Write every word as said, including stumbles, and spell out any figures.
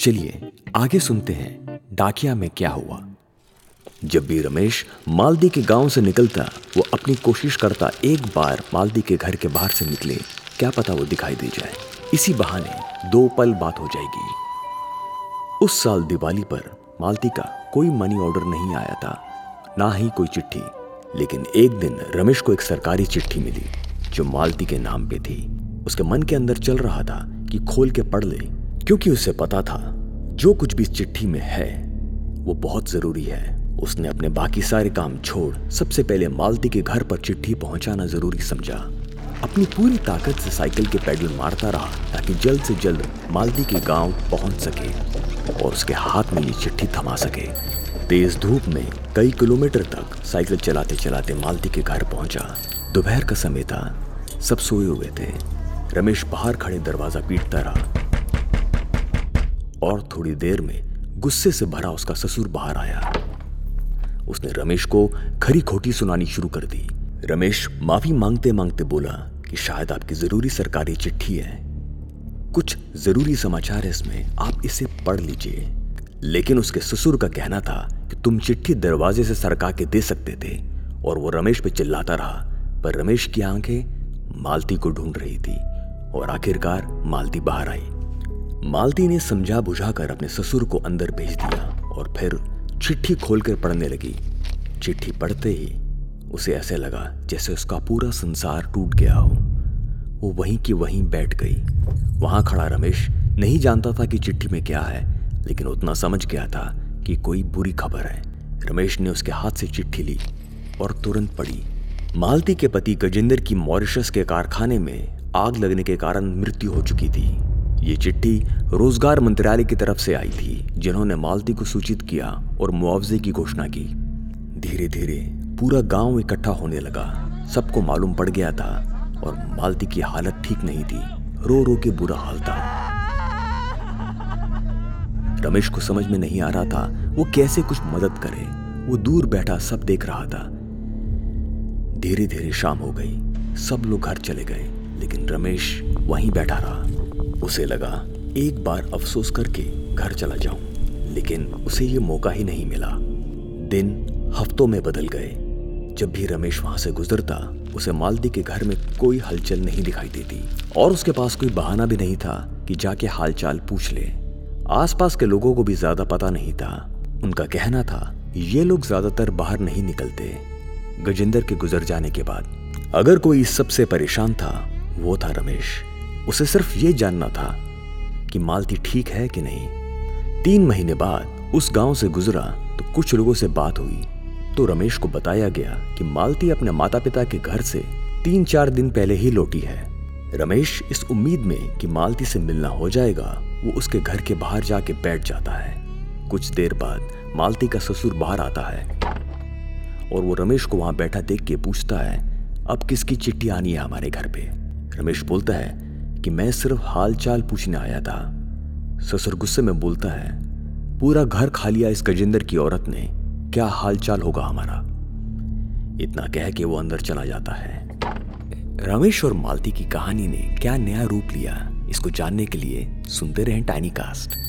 चलिए आगे सुनते हैं डाकिया में क्या हुआ। जब भी रमेश मालती के गांव से निकलता वो अपनी कोशिश करता एक बार मालती के घर के बाहर से निकले, क्या पता वो दिखाई दे जाए, इसी बहाने दो पल बात हो जाएगी। उस साल दिवाली पर मालती का कोई मनी ऑर्डर नहीं आया था, ना ही कोई चिट्ठी। लेकिन एक दिन रमेश को एक सरकारी चिट्ठी मिली जो मालती के नाम पे थी। उसके मन के अंदर चल रहा था कि खोल के पढ़ ले, क्योंकि उसे पता था जो कुछ भी चिट्ठी में है वो बहुत जरूरी है। उसने अपने बाकी सारे काम छोड़ सबसे पहले मालती के घर पर चिट्ठी पहुंचाना जरूरी समझा। अपनी पूरी ताकत से साइकिल के पेडल मारता रहा ताकि जल्द से जल्द मालती के गांव पहुंच सके और उसके हाथ में ये चिट्ठी थमा सके। तेज धूप में कई किलोमीटर तक साइकिल चलाते चलाते मालती के घर पहुंचा। दोपहर का समय था, सब सोए हुए थे। रमेश बाहर खड़े दरवाजा पीटता रहा और थोड़ी देर में गुस्से से भरा उसका ससुर बाहर आया। उसने रमेश को खरी खोटी सुनानी शुरू कर दी। रमेश माफी मांगते मांगते बोला कि शायद आपकी जरूरी सरकारी चिट्ठी है, कुछ जरूरी समाचार है इसमें, आप इसे पढ़ लीजिए। लेकिन उसके ससुर का कहना था कि तुम चिट्ठी दरवाजे से सरका के दे सकते थे, और वो रमेश पे चिल्लाता रहा। पर रमेश की आंखें मालती को ढूंढ रही थी और आखिरकार मालती बाहर आई। मालती ने समझा बुझा कर अपने ससुर को अंदर भेज दिया और फिर चिट्ठी खोलकर पढ़ने लगी। चिट्ठी पढ़ते ही उसे ऐसे लगा जैसे उसका पूरा संसार टूट गया हो। वो वहीं की वहीं बैठ गई। वहां खड़ा रमेश नहीं जानता था कि चिट्ठी में क्या है, लेकिन उतना समझ गया था कि कोई बुरी खबर है। रमेश ने उसके हाथ से चिट्ठी ली और तुरंत पढ़ी। मालती के पति गजेंद्र की मॉरिशस के कारखाने में आग लगने के कारण मृत्यु हो चुकी थी। ये चिट्ठी रोजगार मंत्रालय की तरफ से आई थी, जिन्होंने मालती को सूचित किया और मुआवजे की घोषणा की। धीरे धीरे पूरा गांव इकट्ठा होने लगा। सबको मालूम पड़ गया था और मालती की हालत ठीक नहीं थी, रो रो के बुरा हाल था। रमेश को समझ में नहीं आ रहा था वो कैसे कुछ मदद करे। वो दूर बैठा सब देख रहा था। धीरे धीरे शाम हो गई, सब लोग घर चले गए, लेकिन रमेश वहीं बैठा रहा। उसे लगा एक बार अफसोस करके घर चला जाऊं, लेकिन उसे ये मौका ही नहीं मिला। दिन हफ्तों में बदल गए। जब भी रमेश वहां से गुजरता उसे मालती के घर में कोई हलचल नहीं दिखाई देती और उसके पास कोई बहाना भी नहीं था कि जाके हालचाल पूछ ले। आसपास के लोगों को भी ज्यादा पता नहीं था। उनका कहना था ये लोग ज्यादातर बाहर नहीं निकलते। गजेंद्र के गुजर जाने के बाद अगर कोई इस सबसे परेशान था वो था रमेश। उसे सिर्फ ये जानना था कि मालती ठीक है कि नहीं। तीन महीने बाद उस गांव से गुजरा तो कुछ लोगों से बात हुई तो रमेश को बताया गया कि मालती अपने माता पिता के घर से तीन चार दिन पहले ही लौटी है। रमेश इस उम्मीद में कि मालती से मिलना हो जाएगा वो उसके घर के बाहर जाके बैठ जाता है। कुछ देर बाद मालती का ससुर बाहर आता है और वो रमेश को वहां बैठा देख के पूछता है, अब किसकी चिट्ठी आनी है हमारे घर पे। रमेश बोलता है कि मैं सिर्फ हालचाल पूछने आया था। ससुर गुस्से में बोलता है, पूरा घर खा लिया इस गजेंद्र की औरत ने, क्या हालचाल होगा हमारा। इतना कह के वो अंदर चला जाता है। रमेश और मालती की कहानी ने क्या नया रूप लिया, इसको जानने के लिए सुनते रहें टाइनी कास्ट।